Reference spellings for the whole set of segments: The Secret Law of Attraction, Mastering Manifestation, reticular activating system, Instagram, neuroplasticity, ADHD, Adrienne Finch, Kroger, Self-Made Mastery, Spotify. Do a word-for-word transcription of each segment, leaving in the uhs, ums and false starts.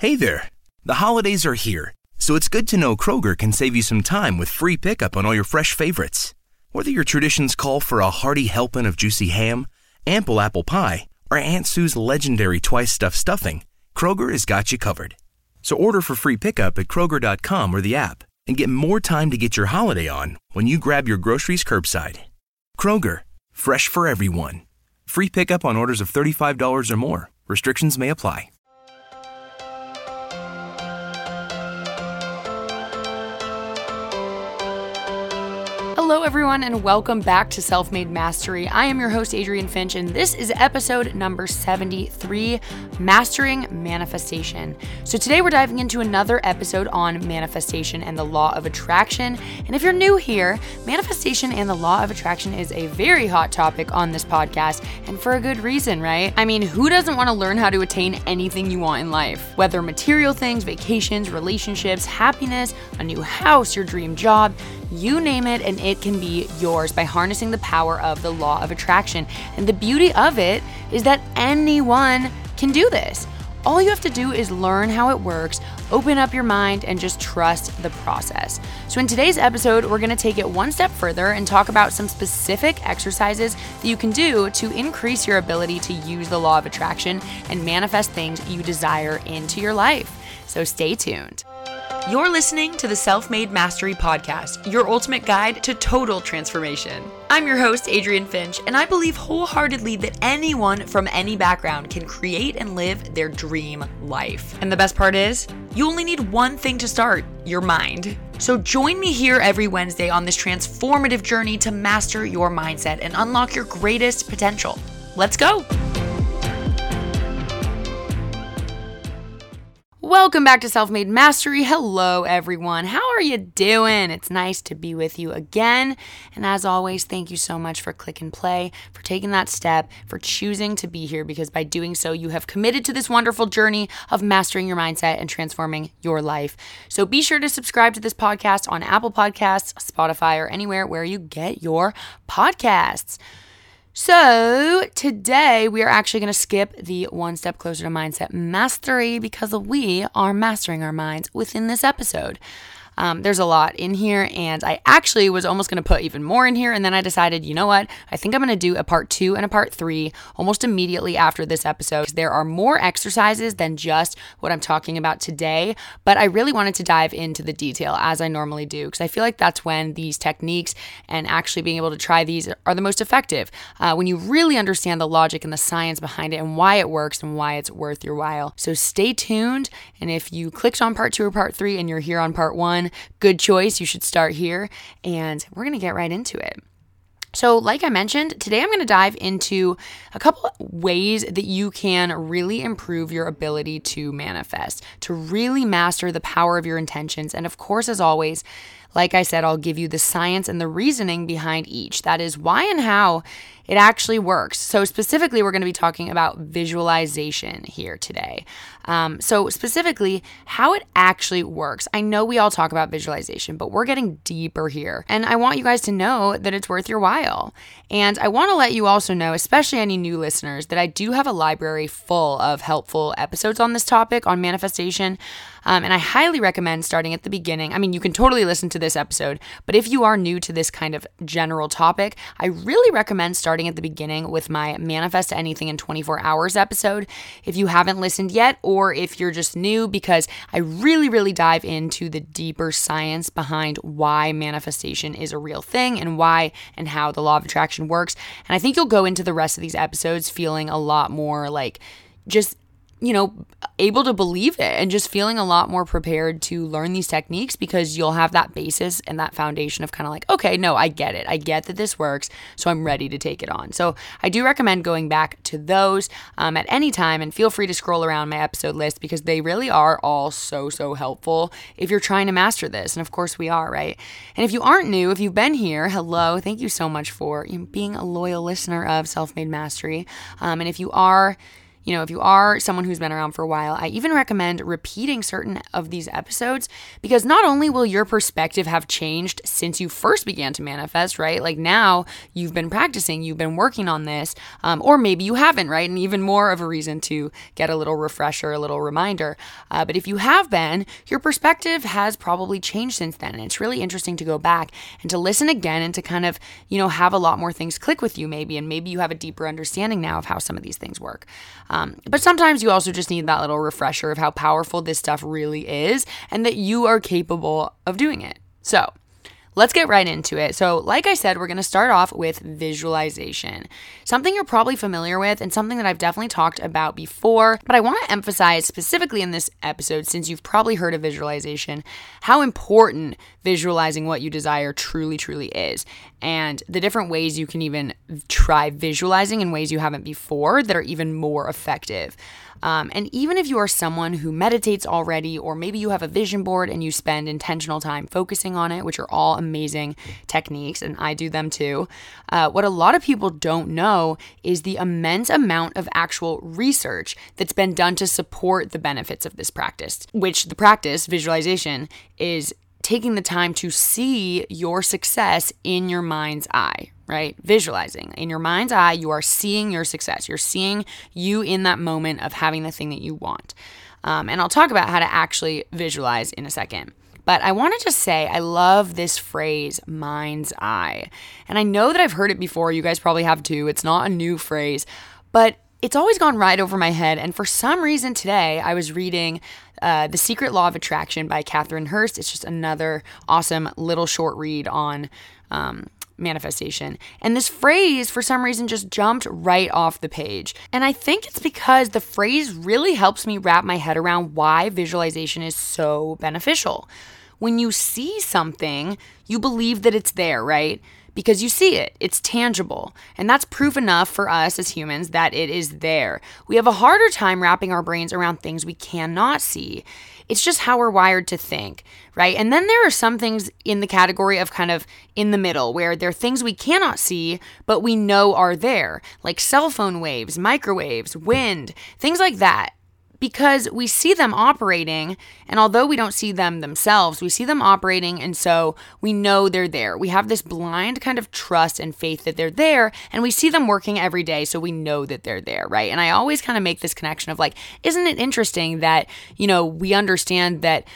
Hey there, the holidays are here, so it's good to know Kroger can save you some time with free pickup on all your fresh favorites. Whether your traditions call for a hearty helping of juicy ham, ample apple pie, or Aunt Sue's legendary twice-stuffed stuffing, Kroger has got you covered. So order for free pickup at Kroger dot com or the app, and get more time to get your holiday on when you grab your groceries curbside. Kroger, fresh for everyone. Free pickup on orders of thirty-five dollars or more. Restrictions may apply. Hello everyone and welcome back to Self-Made Mastery. I am your host Adrienne Finch and this is episode number seventy-three, Mastering Manifestation. So today we're diving into another episode on manifestation and the law of attraction. And if you're new here, manifestation and the law of attraction is a very hot topic on this podcast, and for a good reason, right? I mean, who doesn't want to learn how to attain anything you want in life? Whether material things, vacations, relationships, happiness, a new house, your dream job, you name it, and it can be yours by harnessing the power of the law of attraction. And the beauty of it is that anyone can do this. All you have to do is learn how it works, open up your mind, and just trust the process. So in today's episode, we're going to take it one step further and talk about some specific exercises that you can do to increase your ability to use the law of attraction and manifest things you desire into your life. So stay tuned. You're listening to the Self-Made Mastery Podcast, your ultimate guide to total transformation. I'm your host, Adrienne Finch, and I believe wholeheartedly that anyone from any background can create and live their dream life. And the best part is, you only need one thing to start, your mind. So join me here every Wednesday on this transformative journey to master your mindset and unlock your greatest potential. Let's go. Welcome back to Self-Made Mastery. Hello, everyone. How are you doing? It's nice to be with you again. And as always, thank you so much for click and play, for taking that step, for choosing to be here, because by doing so, you have committed to this wonderful journey of mastering your mindset and transforming your life. So be sure to subscribe to this podcast on Apple Podcasts, Spotify, or anywhere where you get your podcasts. So today we are actually going to skip the one step closer to mindset mastery because we are mastering our minds within this episode. Um, there's a lot in here, and I actually was almost going to put even more in here, and then I decided, you know what, I think I'm going to do a part two and a part three almost immediately after this episode, because there are more exercises than just what I'm talking about today, but I really wanted to dive into the detail as I normally do, because I feel like that's when these techniques and actually being able to try these are the most effective, uh, when you really understand the logic and the science behind it and why it works and why it's worth your while. So stay tuned, and if you clicked on part two or part three and you're here on part one, good choice. You should start here, and we're going to get right into it. So like I mentioned, today I'm going to dive into a couple ways that you can really improve your ability to manifest, to really master the power of your intentions. And of course, as always, like I said, I'll give you the science and the reasoning behind each. That is why and how it actually works. So specifically, we're going to be talking about visualization here today. Um, so specifically, how it actually works. I know we all talk about visualization, but we're getting deeper here. And I want you guys to know that it's worth your while. And I want to let you also know, especially any new listeners, that I do have a library full of helpful episodes on this topic, on manifestation. Um, and I highly recommend starting at the beginning. I mean, you can totally listen to this episode, but if you are new to this kind of general topic, I really recommend starting at the beginning with my Manifest Anything in twenty-four hours episode if you haven't listened yet, or if you're just new, because I really, really dive into the deeper science behind why manifestation is a real thing and why and how the law of attraction works. And I think you'll go into the rest of these episodes feeling a lot more like just, you know, able to believe it and just feeling a lot more prepared to learn these techniques, because you'll have that basis and that foundation of kind of like, okay, no, I get it. I get that this works, so I'm ready to take it on. So I do recommend going back to those um, at any time, and feel free to scroll around my episode list, because they really are all so, so helpful if you're trying to master this. And of course we are, right? And if you aren't new, if you've been here, hello, thank you so much for being a loyal listener of Self-Made Mastery. Um, and if you are, You know, if you are someone who's been around for a while, I even recommend repeating certain of these episodes, because not only will your perspective have changed since you first began to manifest, right? Like now you've been practicing, you've been working on this, um, or maybe you haven't, right? And even more of a reason to get a little refresher, a little reminder. Uh, but if you have been, your perspective has probably changed since then. And it's really interesting to go back and to listen again and to kind of, you know, have a lot more things click with you maybe. And maybe you have a deeper understanding now of how some of these things work. Um, but sometimes you also just need that little refresher of how powerful this stuff really is and that you are capable of doing it. So let's get right into it. So like I said, we're going to start off with visualization, something you're probably familiar with and something that I've definitely talked about before, but I want to emphasize specifically in this episode, since you've probably heard of visualization, how important visualizing what you desire truly, truly is, and the different ways you can even try visualizing in ways you haven't before that are even more effective. Um, and even if you are someone who meditates already, or maybe you have a vision board and you spend intentional time focusing on it, which are all amazing techniques, and I do them too, uh, what a lot of people don't know is the immense amount of actual research that's been done to support the benefits of this practice, which the practice, visualization, is taking the time to see your success in your mind's eye, right? Visualizing. In your mind's eye, you are seeing your success. You're seeing you in that moment of having the thing that you want. Um, and I'll talk about how to actually visualize in a second. But I want to just say I love this phrase, mind's eye. And I know that I've heard it before. You guys probably have too. It's not a new phrase, but it's always gone right over my head, and for some reason today I was reading uh, The Secret Law of Attraction by Katherine Hurst. It's just another awesome little short read on um, manifestation, and this phrase for some reason just jumped right off the page, and I think it's because the phrase really helps me wrap my head around why visualization is so beneficial. When you see something, you believe that it's there, right? Because you see it, it's tangible. And that's proof enough for us as humans that it is there. We have a harder time wrapping our brains around things we cannot see. It's just how we're wired to think, right? And then there are some things in the category of kind of in the middle, where there are things we cannot see, but we know are there, like cell phone waves, microwaves, wind, things like that. Because we see them operating, and although we don't see them themselves, we see them operating, and so we know they're there. We have this blind kind of trust and faith that they're there, and we see them working every day, so we know that they're there, right? And I always kind of make this connection of like, isn't it interesting that, you know, we understand that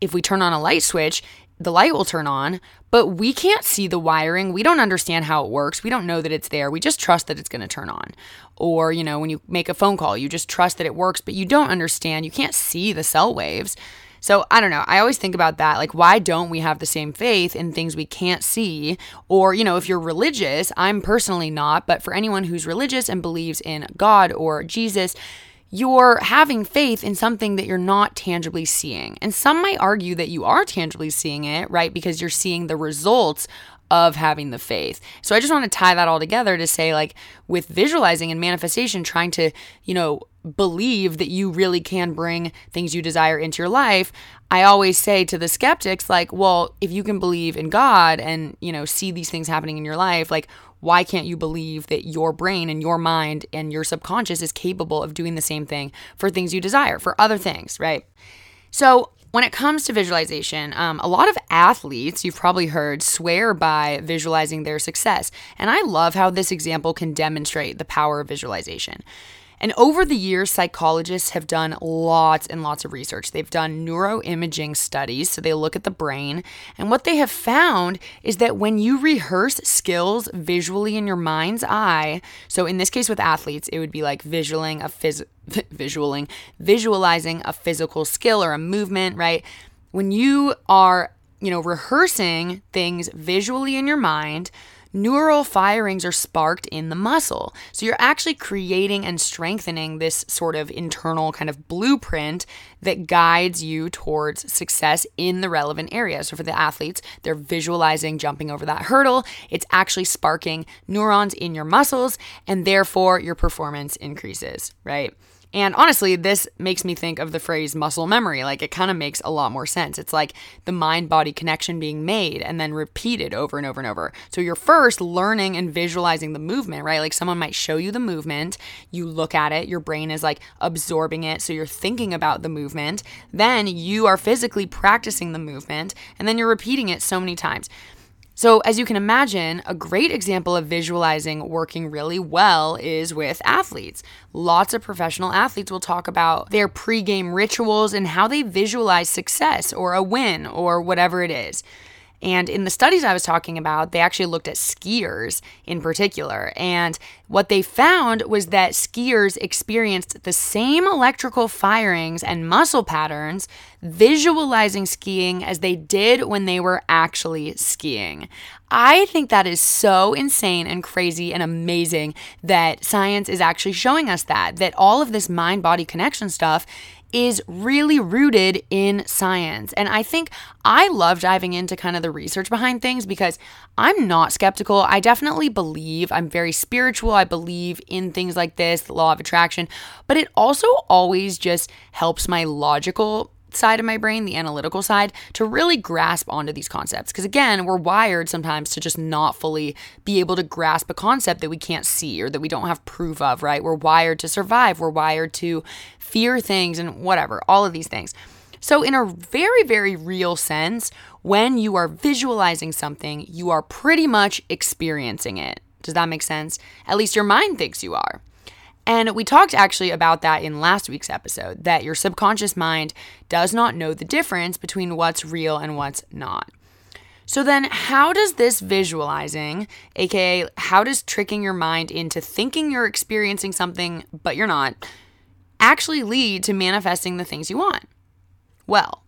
if we turn on a light switch, the light will turn on, but we can't see the wiring. We don't understand how it works. We don't know that it's there. We just trust that it's going to turn on. Or, you know, when you make a phone call, you just trust that it works, but you don't understand. You can't see the cell waves. So I don't know. I always think about that. Like, why don't we have the same faith in things we can't see? Or, you know, if you're religious, I'm personally not, but for anyone who's religious and believes in God or Jesus, you're having faith in something that you're not tangibly seeing. And some might argue that you are tangibly seeing it, right? Because you're seeing the results of having the faith. So I just want to tie that all together to say, like, with visualizing and manifestation, trying to, you know, believe that you really can bring things you desire into your life, I always say to the skeptics, like, well, if you can believe in God and, you know, see these things happening in your life, like, why can't you believe that your brain and your mind and your subconscious is capable of doing the same thing for things you desire, for other things, right? So when it comes to visualization, um, a lot of athletes, you've probably heard, swear by visualizing their success. And I love how this example can demonstrate the power of visualization. And over the years, psychologists have done lots and lots of research. They've done neuroimaging studies, so they look at the brain. And what they have found is that when you rehearse skills visually in your mind's eye, so in this case with athletes, it would be like visualizing a, phys- visualizing, visualizing a physical skill or a movement, right? When you are, you know, rehearsing things visually in your mind, neural firings are sparked in the muscle. So you're actually creating and strengthening this sort of internal kind of blueprint that guides you towards success in the relevant area. So for the athletes, they're visualizing jumping over that hurdle. It's actually sparking neurons in your muscles, and therefore your performance increases, right? And honestly, this makes me think of the phrase muscle memory. Like, it kind of makes a lot more sense. It's like the mind-body connection being made and then repeated over and over and over. So you're first learning and visualizing the movement, right? Like, someone might show you the movement, you look at it, your brain is like absorbing it, so you're thinking about the movement. Then you are physically practicing the movement, and then you're repeating it so many times. So as you can imagine, a great example of visualizing working really well is with athletes. Lots of professional athletes will talk about their pregame rituals and how they visualize success or a win or whatever it is. And in the studies I was talking about, they actually looked at skiers in particular. And what they found was that skiers experienced the same electrical firings and muscle patterns visualizing skiing as they did when they were actually skiing. I think that is so insane and crazy and amazing that science is actually showing us that, that all of this mind-body connection stuff is really rooted in science. And I think I love diving into kind of the research behind things because I'm not skeptical. I definitely believe, I'm very spiritual. I believe in things like this, the law of attraction, but it also always just helps my logical side of my brain, the analytical side, to really grasp onto these concepts. Because again, we're wired sometimes to just not fully be able to grasp a concept that we can't see or that we don't have proof of, right? We're wired to survive. We're wired to fear things and whatever, all of these things. So in a very, very real sense, when you are visualizing something, you are pretty much experiencing it. Does that make sense? At least your mind thinks you are. And we talked actually about that in last week's episode, that your subconscious mind does not know the difference between what's real and what's not. So then how does this visualizing, aka how does tricking your mind into thinking you're experiencing something but you're not, actually lead to manifesting the things you want? Well,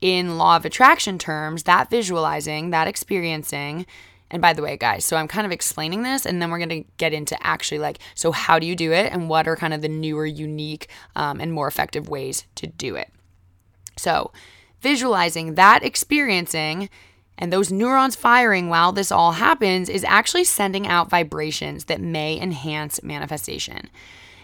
in law of attraction terms, that visualizing, that experiencing, and by the way, guys, so I'm kind of explaining this, and then we're going to get into actually like, so how do you do it, and what are kind of the newer, unique, um, and more effective ways to do it? So visualizing that experiencing and those neurons firing while this all happens is actually sending out vibrations that may enhance manifestation.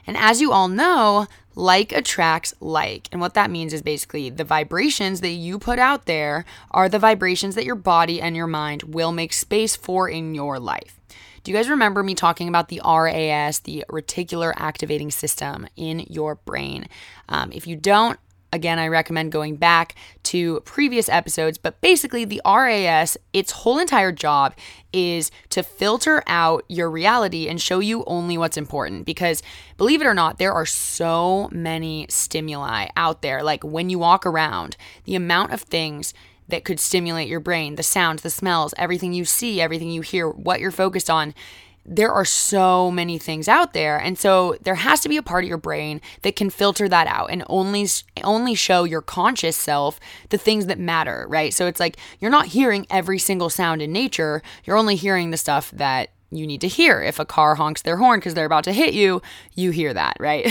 And as you all know, like attracts like. And what that means is basically the vibrations that you put out there are the vibrations that your body and your mind will make space for in your life. Do you guys remember me talking about the R A S, the reticular activating system in your brain? Um, if you don't, again, I recommend going back to previous episodes, but basically the R A S, its whole entire job is to filter out your reality and show you only what's important. Because believe it or not, there are so many stimuli out there. Like when you walk around, the amount of things that could stimulate your brain, the sounds, the smells, everything you see, everything you hear, what you're focused on, there are so many things out there. And so there has to be a part of your brain that can filter that out and only only show your conscious self the things that matter, right? So it's like you're not hearing every single sound in nature. You're only hearing the stuff that you need to hear. If a car honks their horn because they're about to hit you, you hear that, right?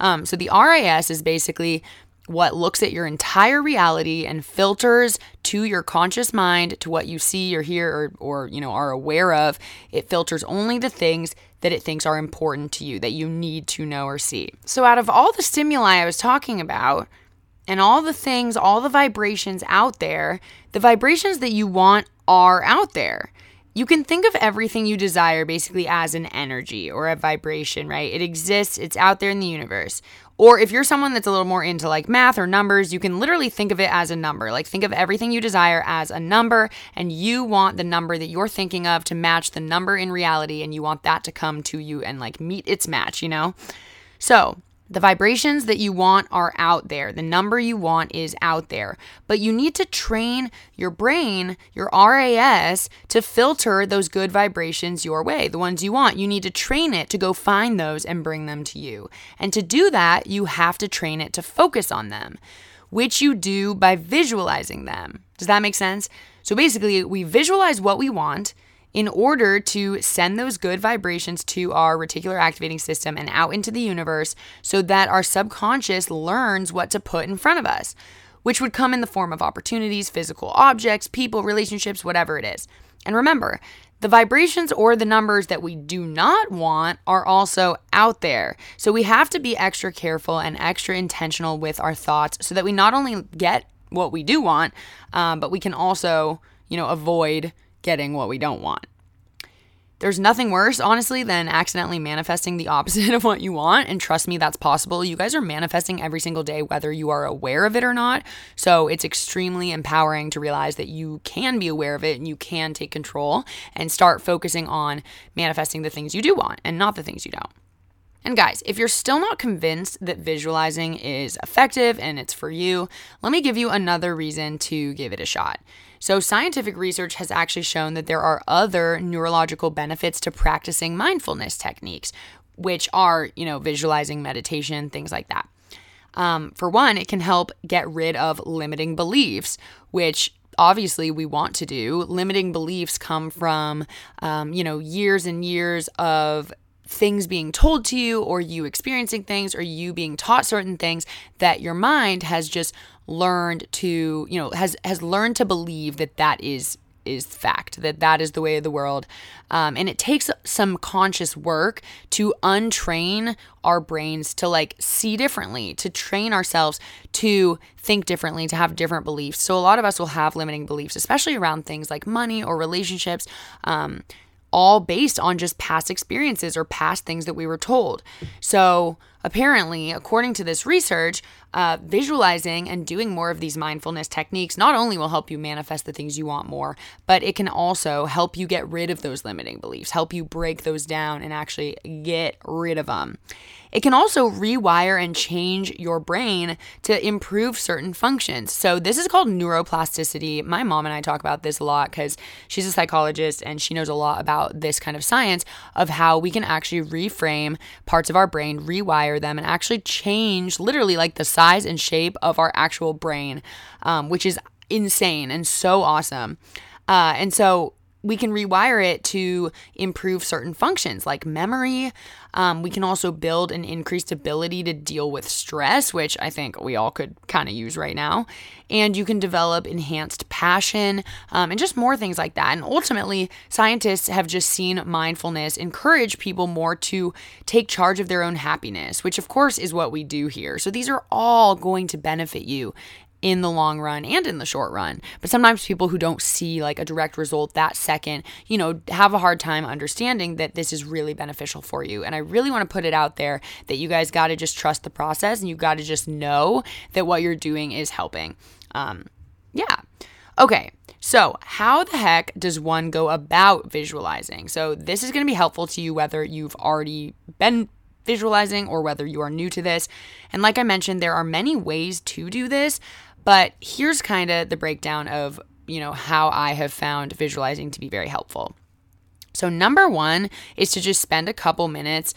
um, so the R A S is basically what looks at your entire reality and filters to your conscious mind, to what you see or hear or, or you know, are aware of. It filters only the things that it thinks are important to you, that you need to know or see. So out of all the stimuli I was talking about and all the things, all the vibrations out there, the vibrations that you want are out there. You can think of everything you desire basically as an energy or a vibration, right? It exists. It's out there in the universe. Or if you're someone that's a little more into like math or numbers, you can literally think of it as a number. Like think of everything you desire as a number, and you want the number that you're thinking of to match the number in reality, and you want that to come to you and like meet its match, you know? So the vibrations that you want are out there. The number you want is out there. But you need to train your brain, your R A S, to filter those good vibrations your way, the ones you want. You need to train it to go find those and bring them to you. And to do that, you have to train it to focus on them, which you do by visualizing them. Does that make sense? So basically, we visualize what we want in order to send those good vibrations to our reticular activating system and out into the universe so that our subconscious learns what to put in front of us, which would come in the form of opportunities, physical objects, people, relationships, whatever it is. And remember, The vibrations or the numbers that we do not want are also out there. So we have to be extra careful and extra intentional with our thoughts so that we not only get what we do want, um, but we can also, you know, avoid getting what we don't want. There's nothing worse, honestly, than accidentally manifesting the opposite of what you want. And trust me, that's possible. You guys are manifesting every single day, whether you are aware of it or not. So it's extremely empowering to realize that you can be aware of it and you can take control and start focusing on manifesting the things you do want and not the things you don't. And guys, if you're still not convinced that visualizing is effective and it's for you, let me give you another reason to give it a shot. So scientific research has actually shown that there are other neurological benefits to practicing mindfulness techniques, which are, you know, visualizing, meditation, things like that. Um, for one, it can help get rid of limiting beliefs, which obviously we want to do. Limiting beliefs come from, um, you know, years and years of things being told to you, or you experiencing things, or you being taught certain things that your mind has just learned to, you know, has has learned to believe that that is is fact, that that is the way of the world. Um, and it takes some conscious work to untrain our brains to like see differently, to train ourselves to think differently, to have different beliefs. So a lot of us will have limiting beliefs, especially around things like money or relationships, um, all based on just past experiences or past things that we were told. So apparently, according to this research, uh, visualizing and doing more of these mindfulness techniques not only will help you manifest the things you want more, but it can also help you get rid of those limiting beliefs, help you break those down and actually get rid of them. It can also rewire and change your brain to improve certain functions. So this is called neuroplasticity. My mom and I talk about this a lot because she's a psychologist and she knows a lot about this kind of science of how we can actually reframe parts of our brain, rewire them, and actually change literally like the size and shape of our actual brain, um, which is insane and so awesome. Uh, and so we can rewire it to improve certain functions like memory. Um, we can also build an increased ability to deal with stress, which I think we all could kind of use right now. And you can develop enhanced passion um, and just more things like that. And ultimately, scientists have just seen mindfulness encourage people more to take charge of their own happiness, which of course is what we do here. So these are all going to benefit you in the long run and in the short run. But sometimes people who don't see like a direct result that second, you know, have a hard time understanding that this is really beneficial for you. And I really want to put it out there that you guys got to just trust the process and you got to just know that what you're doing is helping. Um, yeah. Okay. So how the heck does one go about visualizing? So this is going to be helpful to you whether you've already been visualizing or whether you are new to this. And like I mentioned, there are many ways to do this, but here's kind of the breakdown of, you know, how I have found visualizing to be very helpful. So number one is to just spend a couple minutes,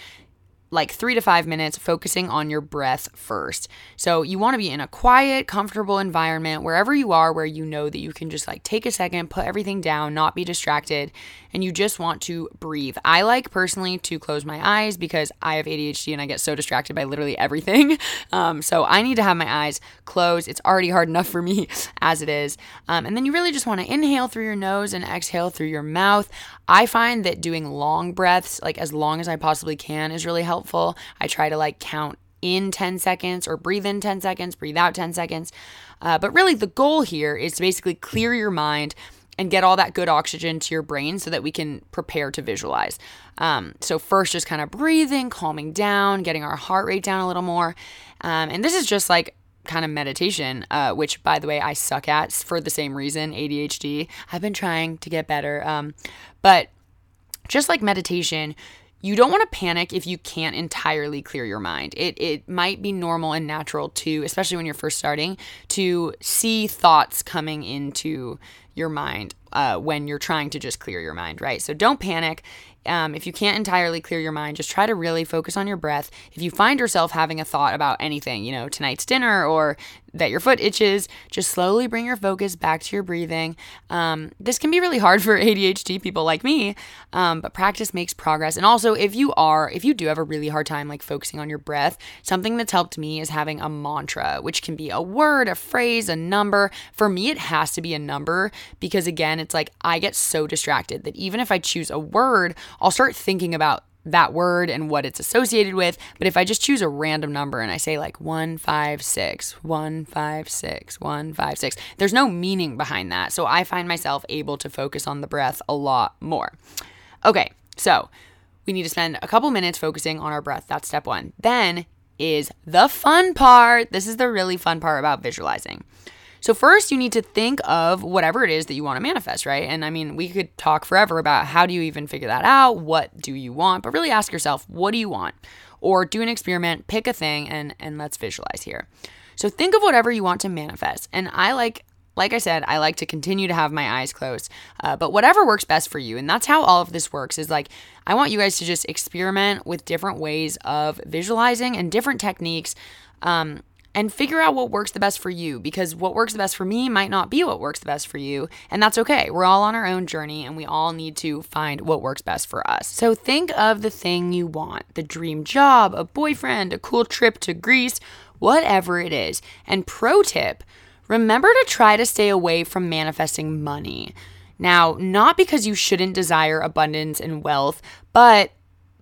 like three to five minutes, focusing on your breath first. So you want to be in a quiet, comfortable environment, wherever you are, where you know that you can just like take a second, put everything down, not be distracted, and you just want to breathe. I like personally to close my eyes because I have A D H D and I get so distracted by literally everything. Um, so I need to have my eyes closed. It's already hard enough for me as it is. Um, and then you really just want to inhale through your nose and exhale through your mouth. I find that doing long breaths, like as long as I possibly can, is really helpful. I try to like count in ten seconds or breathe in ten seconds, breathe out ten seconds. Uh, but really the goal here is to basically clear your mind and get all that good oxygen to your brain so that we can prepare to visualize. Um, so first just kind of breathing, calming down, getting our heart rate down a little more. Um, and this is just like kind of meditation, uh, which by the way, I suck at for the same reason, A D H D. I've been trying to get better. Um, but just like meditation, you don't want to panic if you can't entirely clear your mind. It it might be normal and natural to, especially when you're first starting, to see thoughts coming into your mind uh, when you're trying to just clear your mind, right? So don't panic. Um, if you can't entirely clear your mind, just try to really focus on your breath. If you find yourself having a thought about anything, you know, tonight's dinner or that your foot itches, just slowly bring your focus back to your breathing. Um, this can be really hard for A D H D people like me, um, but practice makes progress. And also if you are, if you do have a really hard time like focusing on your breath, something that's helped me is having a mantra, which can be a word, a phrase, a number. For me, it has to be a number because again, it's like I get so distracted that even if I choose a word, I'll start thinking about that word and what it's associated with. But if I just choose a random number and I say like one, five, six, one, five, six, one, five, six, there's no meaning behind that. So I find myself able to focus on the breath a lot more. Okay, so we need to spend a couple minutes focusing on our breath. That's step one. Then is the fun part. This is the really fun part about visualizing. So first you need to think of whatever it is that you want to manifest, right? And I mean, we could talk forever about how do you even figure that out? What do you want? But really ask yourself, what do you want? Or do an experiment, pick a thing, and and let's visualize here. So think of whatever you want to manifest. And I like, like I said, I like to continue to have my eyes closed, uh, but whatever works best for you. And that's how all of this works is like, I want you guys to just experiment with different ways of visualizing and different techniques, um, and figure out what works the best for you, because what works the best for me might not be what works the best for you, and that's okay. We're all on our own journey, and we all need to find what works best for us. So think of the thing you want, the dream job, a boyfriend, a cool trip to Greece, whatever it is. And pro tip, remember to try to stay away from manifesting money. Now, not because you shouldn't desire abundance and wealth, but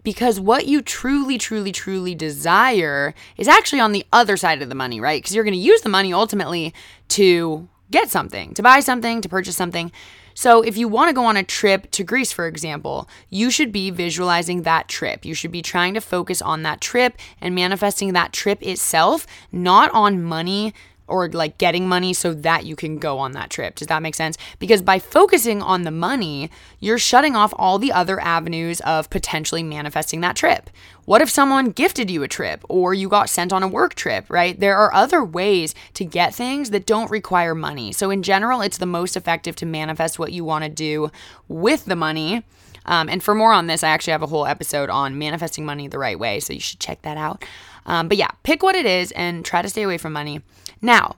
because what you truly, truly, truly desire is actually on the other side of the money, right? Because you're going to use the money ultimately to get something, to buy something, to purchase something. So if you want to go on a trip to Greece, for example, you should be visualizing that trip. You should be trying to focus on that trip and manifesting that trip itself, not on money or like getting money so that you can go on that trip. Does that make sense? Because by focusing on the money, you're shutting off all the other avenues of potentially manifesting that trip. What if someone gifted you a trip or you got sent on a work trip, right? There are other ways to get things that don't require money. So in general, it's the most effective to manifest what you want to do with the money. Um, and for more on this, I actually have a whole episode on manifesting money the right way, so you should check that out. Um, but yeah, pick what it is and try to stay away from money. Now,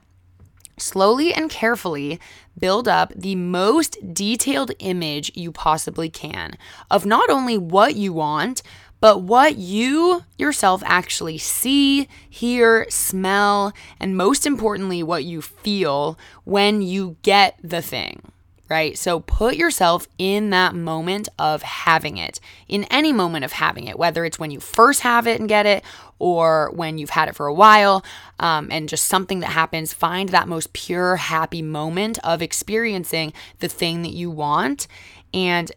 slowly and carefully build up the most detailed image you possibly can of not only what you want, but what you yourself actually see, hear, smell, and most importantly, what you feel when you get the thing. Right? So put yourself in that moment of having it, in any moment of having it, whether it's when you first have it and get it or when you've had it for a while, um, and just something that happens. Find that most pure, happy moment of experiencing the thing that you want and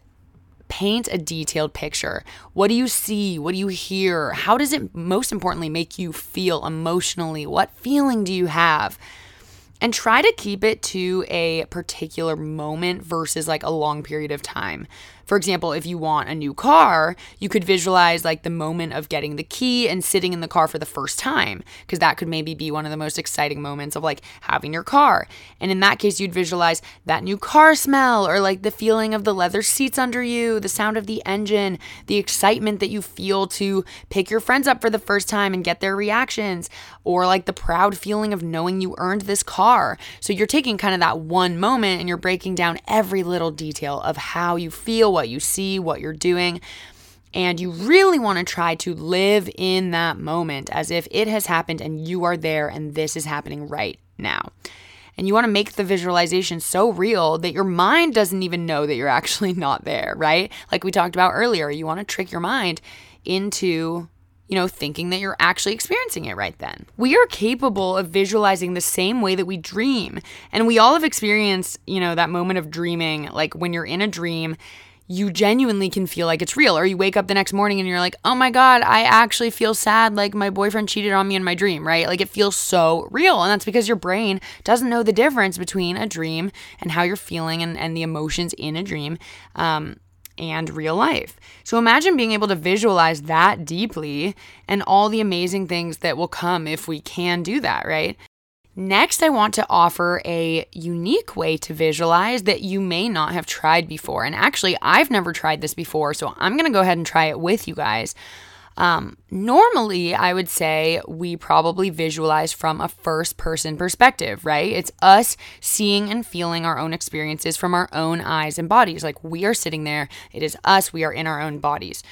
paint a detailed picture. What do you see? What do you hear? How does it, most importantly, make you feel emotionally? What feeling do you have? And try to keep it to a particular moment versus like a long period of time. For example, if you want a new car, you could visualize like the moment of getting the key and sitting in the car for the first time, because that could maybe be one of the most exciting moments of like having your car. And in that case, you'd visualize that new car smell or like the feeling of the leather seats under you, the sound of the engine, the excitement that you feel to pick your friends up for the first time and get their reactions, or like the proud feeling of knowing you earned this car. So you're taking kind of that one moment and you're breaking down every little detail of how you feel, what you see, what you're doing, and you really want to try to live in that moment as if it has happened and you are there and this is happening right now. And you want to make the visualization so real that your mind doesn't even know that you're actually not there, right? Like we talked about earlier, you want to trick your mind into, you know, thinking that you're actually experiencing it right then. We are capable of visualizing the same way that we dream. And we all have experienced, you know, that moment of dreaming, like when you're in a dream, you genuinely can feel like it's real. Or you wake up the next morning and you're like, oh my God, I actually feel sad. Like my boyfriend cheated on me in my dream, right? Like it feels so real. And that's because your brain doesn't know the difference between a dream and how you're feeling and, and the emotions in a dream um, and real life. So imagine being able to visualize that deeply and all the amazing things that will come if we can do that, right? Next, I want to offer a unique way to visualize that you may not have tried before. And actually, I've never tried this before, so I'm going to go ahead and try it with you guys. Um, normally, I would say we probably visualize from a first-person perspective, right? It's us seeing and feeling our own experiences from our own eyes and bodies. Like we are sitting there. It is us. We are in our own bodies.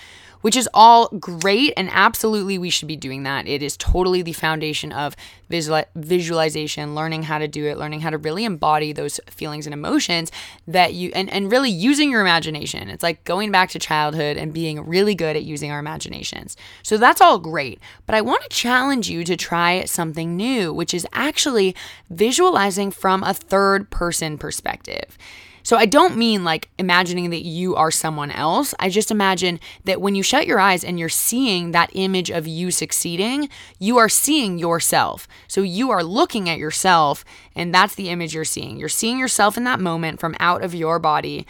which is all great, and absolutely we should be doing that. It is totally the foundation of visual- visualization, learning how to do it, learning how to really embody those feelings and emotions that you, and, and really using your imagination. It's like going back to childhood and being really good at using our imaginations. So that's all great, but I want to challenge you to try something new, which is actually visualizing from a third person perspective. So I don't mean like imagining that you are someone else. I just imagine that when you shut your eyes and you're seeing that image of you succeeding, you are seeing yourself. So you are looking at yourself, and that's the image you're seeing. You're seeing yourself in that moment from out of your body,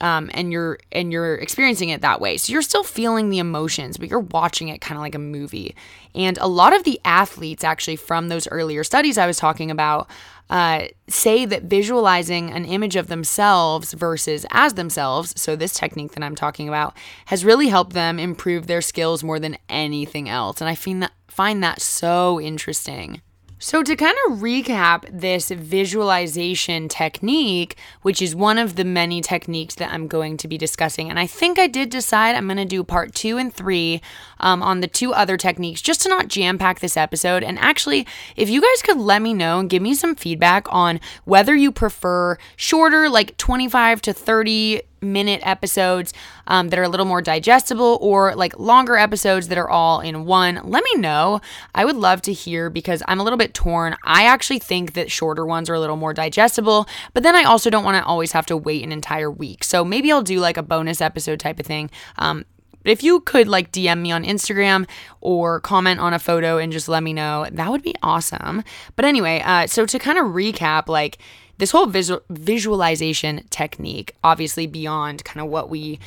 um, and you're and you're experiencing it that way. So you're still feeling the emotions, but you're watching it kind of like a movie. And a lot of the athletes actually from those earlier studies I was talking about Uh, say that visualizing an image of themselves versus as themselves, so this technique that I'm talking about, has really helped them improve their skills more than anything else. And I find that, find that so interesting. So to kind of recap this visualization technique, which is one of the many techniques that I'm going to be discussing, and I think I did decide I'm going to do part two and three um, on the two other techniques just to not jam-pack this episode. And actually, if you guys could let me know and give me some feedback on whether you prefer shorter, like twenty-five to thirty minute episodes um, that are a little more digestible, or like longer episodes that are all in one. Let me know. I would love to hear, because I'm a little bit torn. I actually think that shorter ones are a little more digestible, but then I also don't want to always have to wait an entire week. So maybe I'll do like a bonus episode type of thing. Um, But if you could like D M me on Instagram or comment on a photo and just let me know, that would be awesome. But anyway, uh, so to kind of recap, like this whole visual visualization technique, obviously beyond kind of what we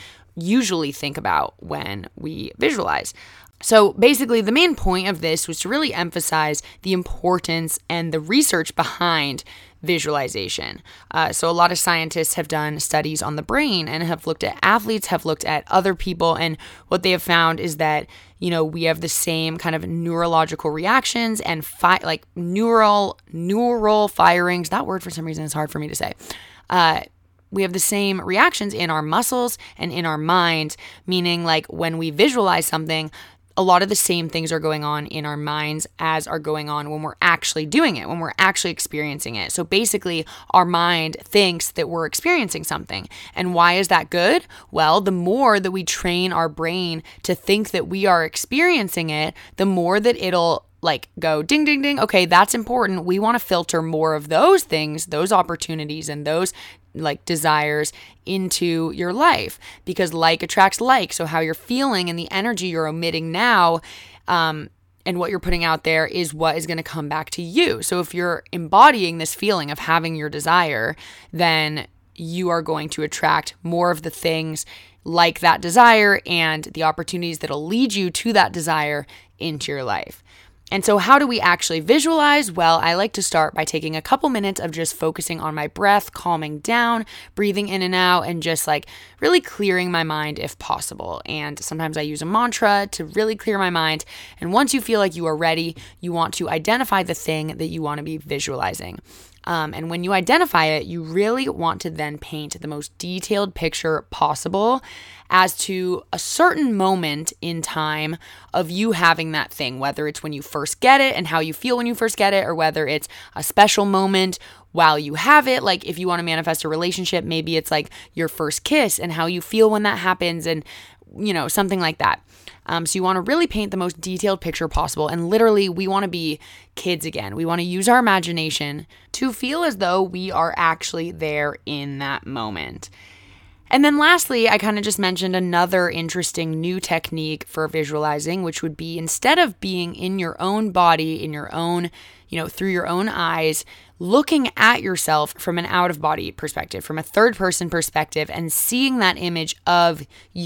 usually think about when we visualize. So basically, the main point of this was to really emphasize the importance and the research behind visualization. Uh, so a lot of scientists have done studies on the brain and have looked at athletes, have looked at other people, and what they have found is that, you know, we have the same kind of neurological reactions and fi- like neural neural firings. That word for some reason is hard for me to say. Uh, We have the same reactions in our muscles and in our mind, meaning like when we visualize something, a lot of the same things are going on in our minds as are going on when we're actually doing it, when we're actually experiencing it. So basically, our mind thinks that we're experiencing something. And why is that good? Well, the more that we train our brain to think that we are experiencing it, the more that it'll like go ding, ding, ding. Okay, that's important. We want to filter more of those things, those opportunities, and those like desires into your life, because like attracts like. So how you're feeling and the energy you're emitting now, um, and what you're putting out there is what is going to come back to you. So if you're embodying this feeling of having your desire, then you are going to attract more of the things like that desire and the opportunities that'll lead you to that desire into your life. And so how do we actually visualize? Well, I like to start by taking a couple minutes of just focusing on my breath, calming down, breathing in and out, and just like really clearing my mind if possible. And sometimes I use a mantra to really clear my mind. And once you feel like you are ready, you want to identify the thing that you want to be visualizing. Um, and when you identify it, you really want to then paint the most detailed picture possible as to a certain moment in time of you having that thing, whether it's when you first get it and how you feel when you first get it, or whether it's a special moment while you have it. Like if you want to manifest a relationship, maybe it's like your first kiss and how you feel when that happens, and you know, something like that. Um, so you want to really paint the most detailed picture possible. And literally, we want to be kids again. We want to use our imagination to feel as though we are actually there in that moment. And then lastly, I kind of just mentioned another interesting new technique for visualizing, which would be, instead of being in your own body, in your own, you know, through your own eyes, looking at yourself from an out-of-body perspective, from a third-person perspective, and seeing that image of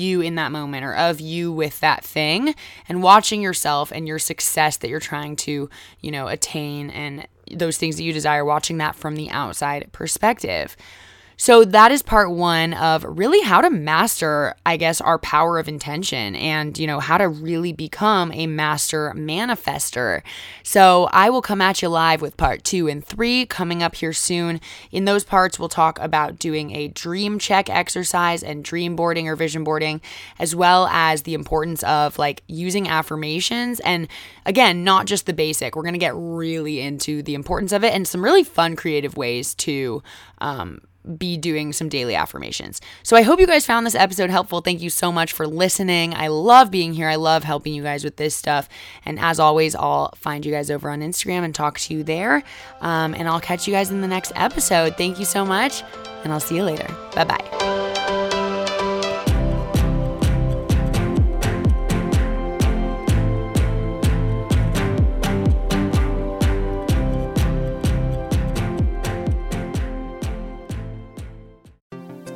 you in that moment, or of you with that thing, and watching yourself and your success that you're trying to, you know, attain, and those things that you desire, watching that from the outside perspective. So that is part one of really how to master, I guess, our power of intention and, you know, how to really become a master manifester. So I will come at you live with part two and three coming up here soon. In those parts, we'll talk about doing a dream check exercise and dream boarding or vision boarding, as well as the importance of like using affirmations. And again, not just the basic. We're going to get really into the importance of it and some really fun, creative ways to, um, be doing some daily affirmations. So I hope you guys found this episode helpful. Thank you so much for listening. I love being here. I love helping you guys with this stuff. And as always, I'll find you guys over on Instagram and talk to you there. Um, and I'll catch you guys in the next episode. Thank you so much, and I'll see you later. Bye-bye.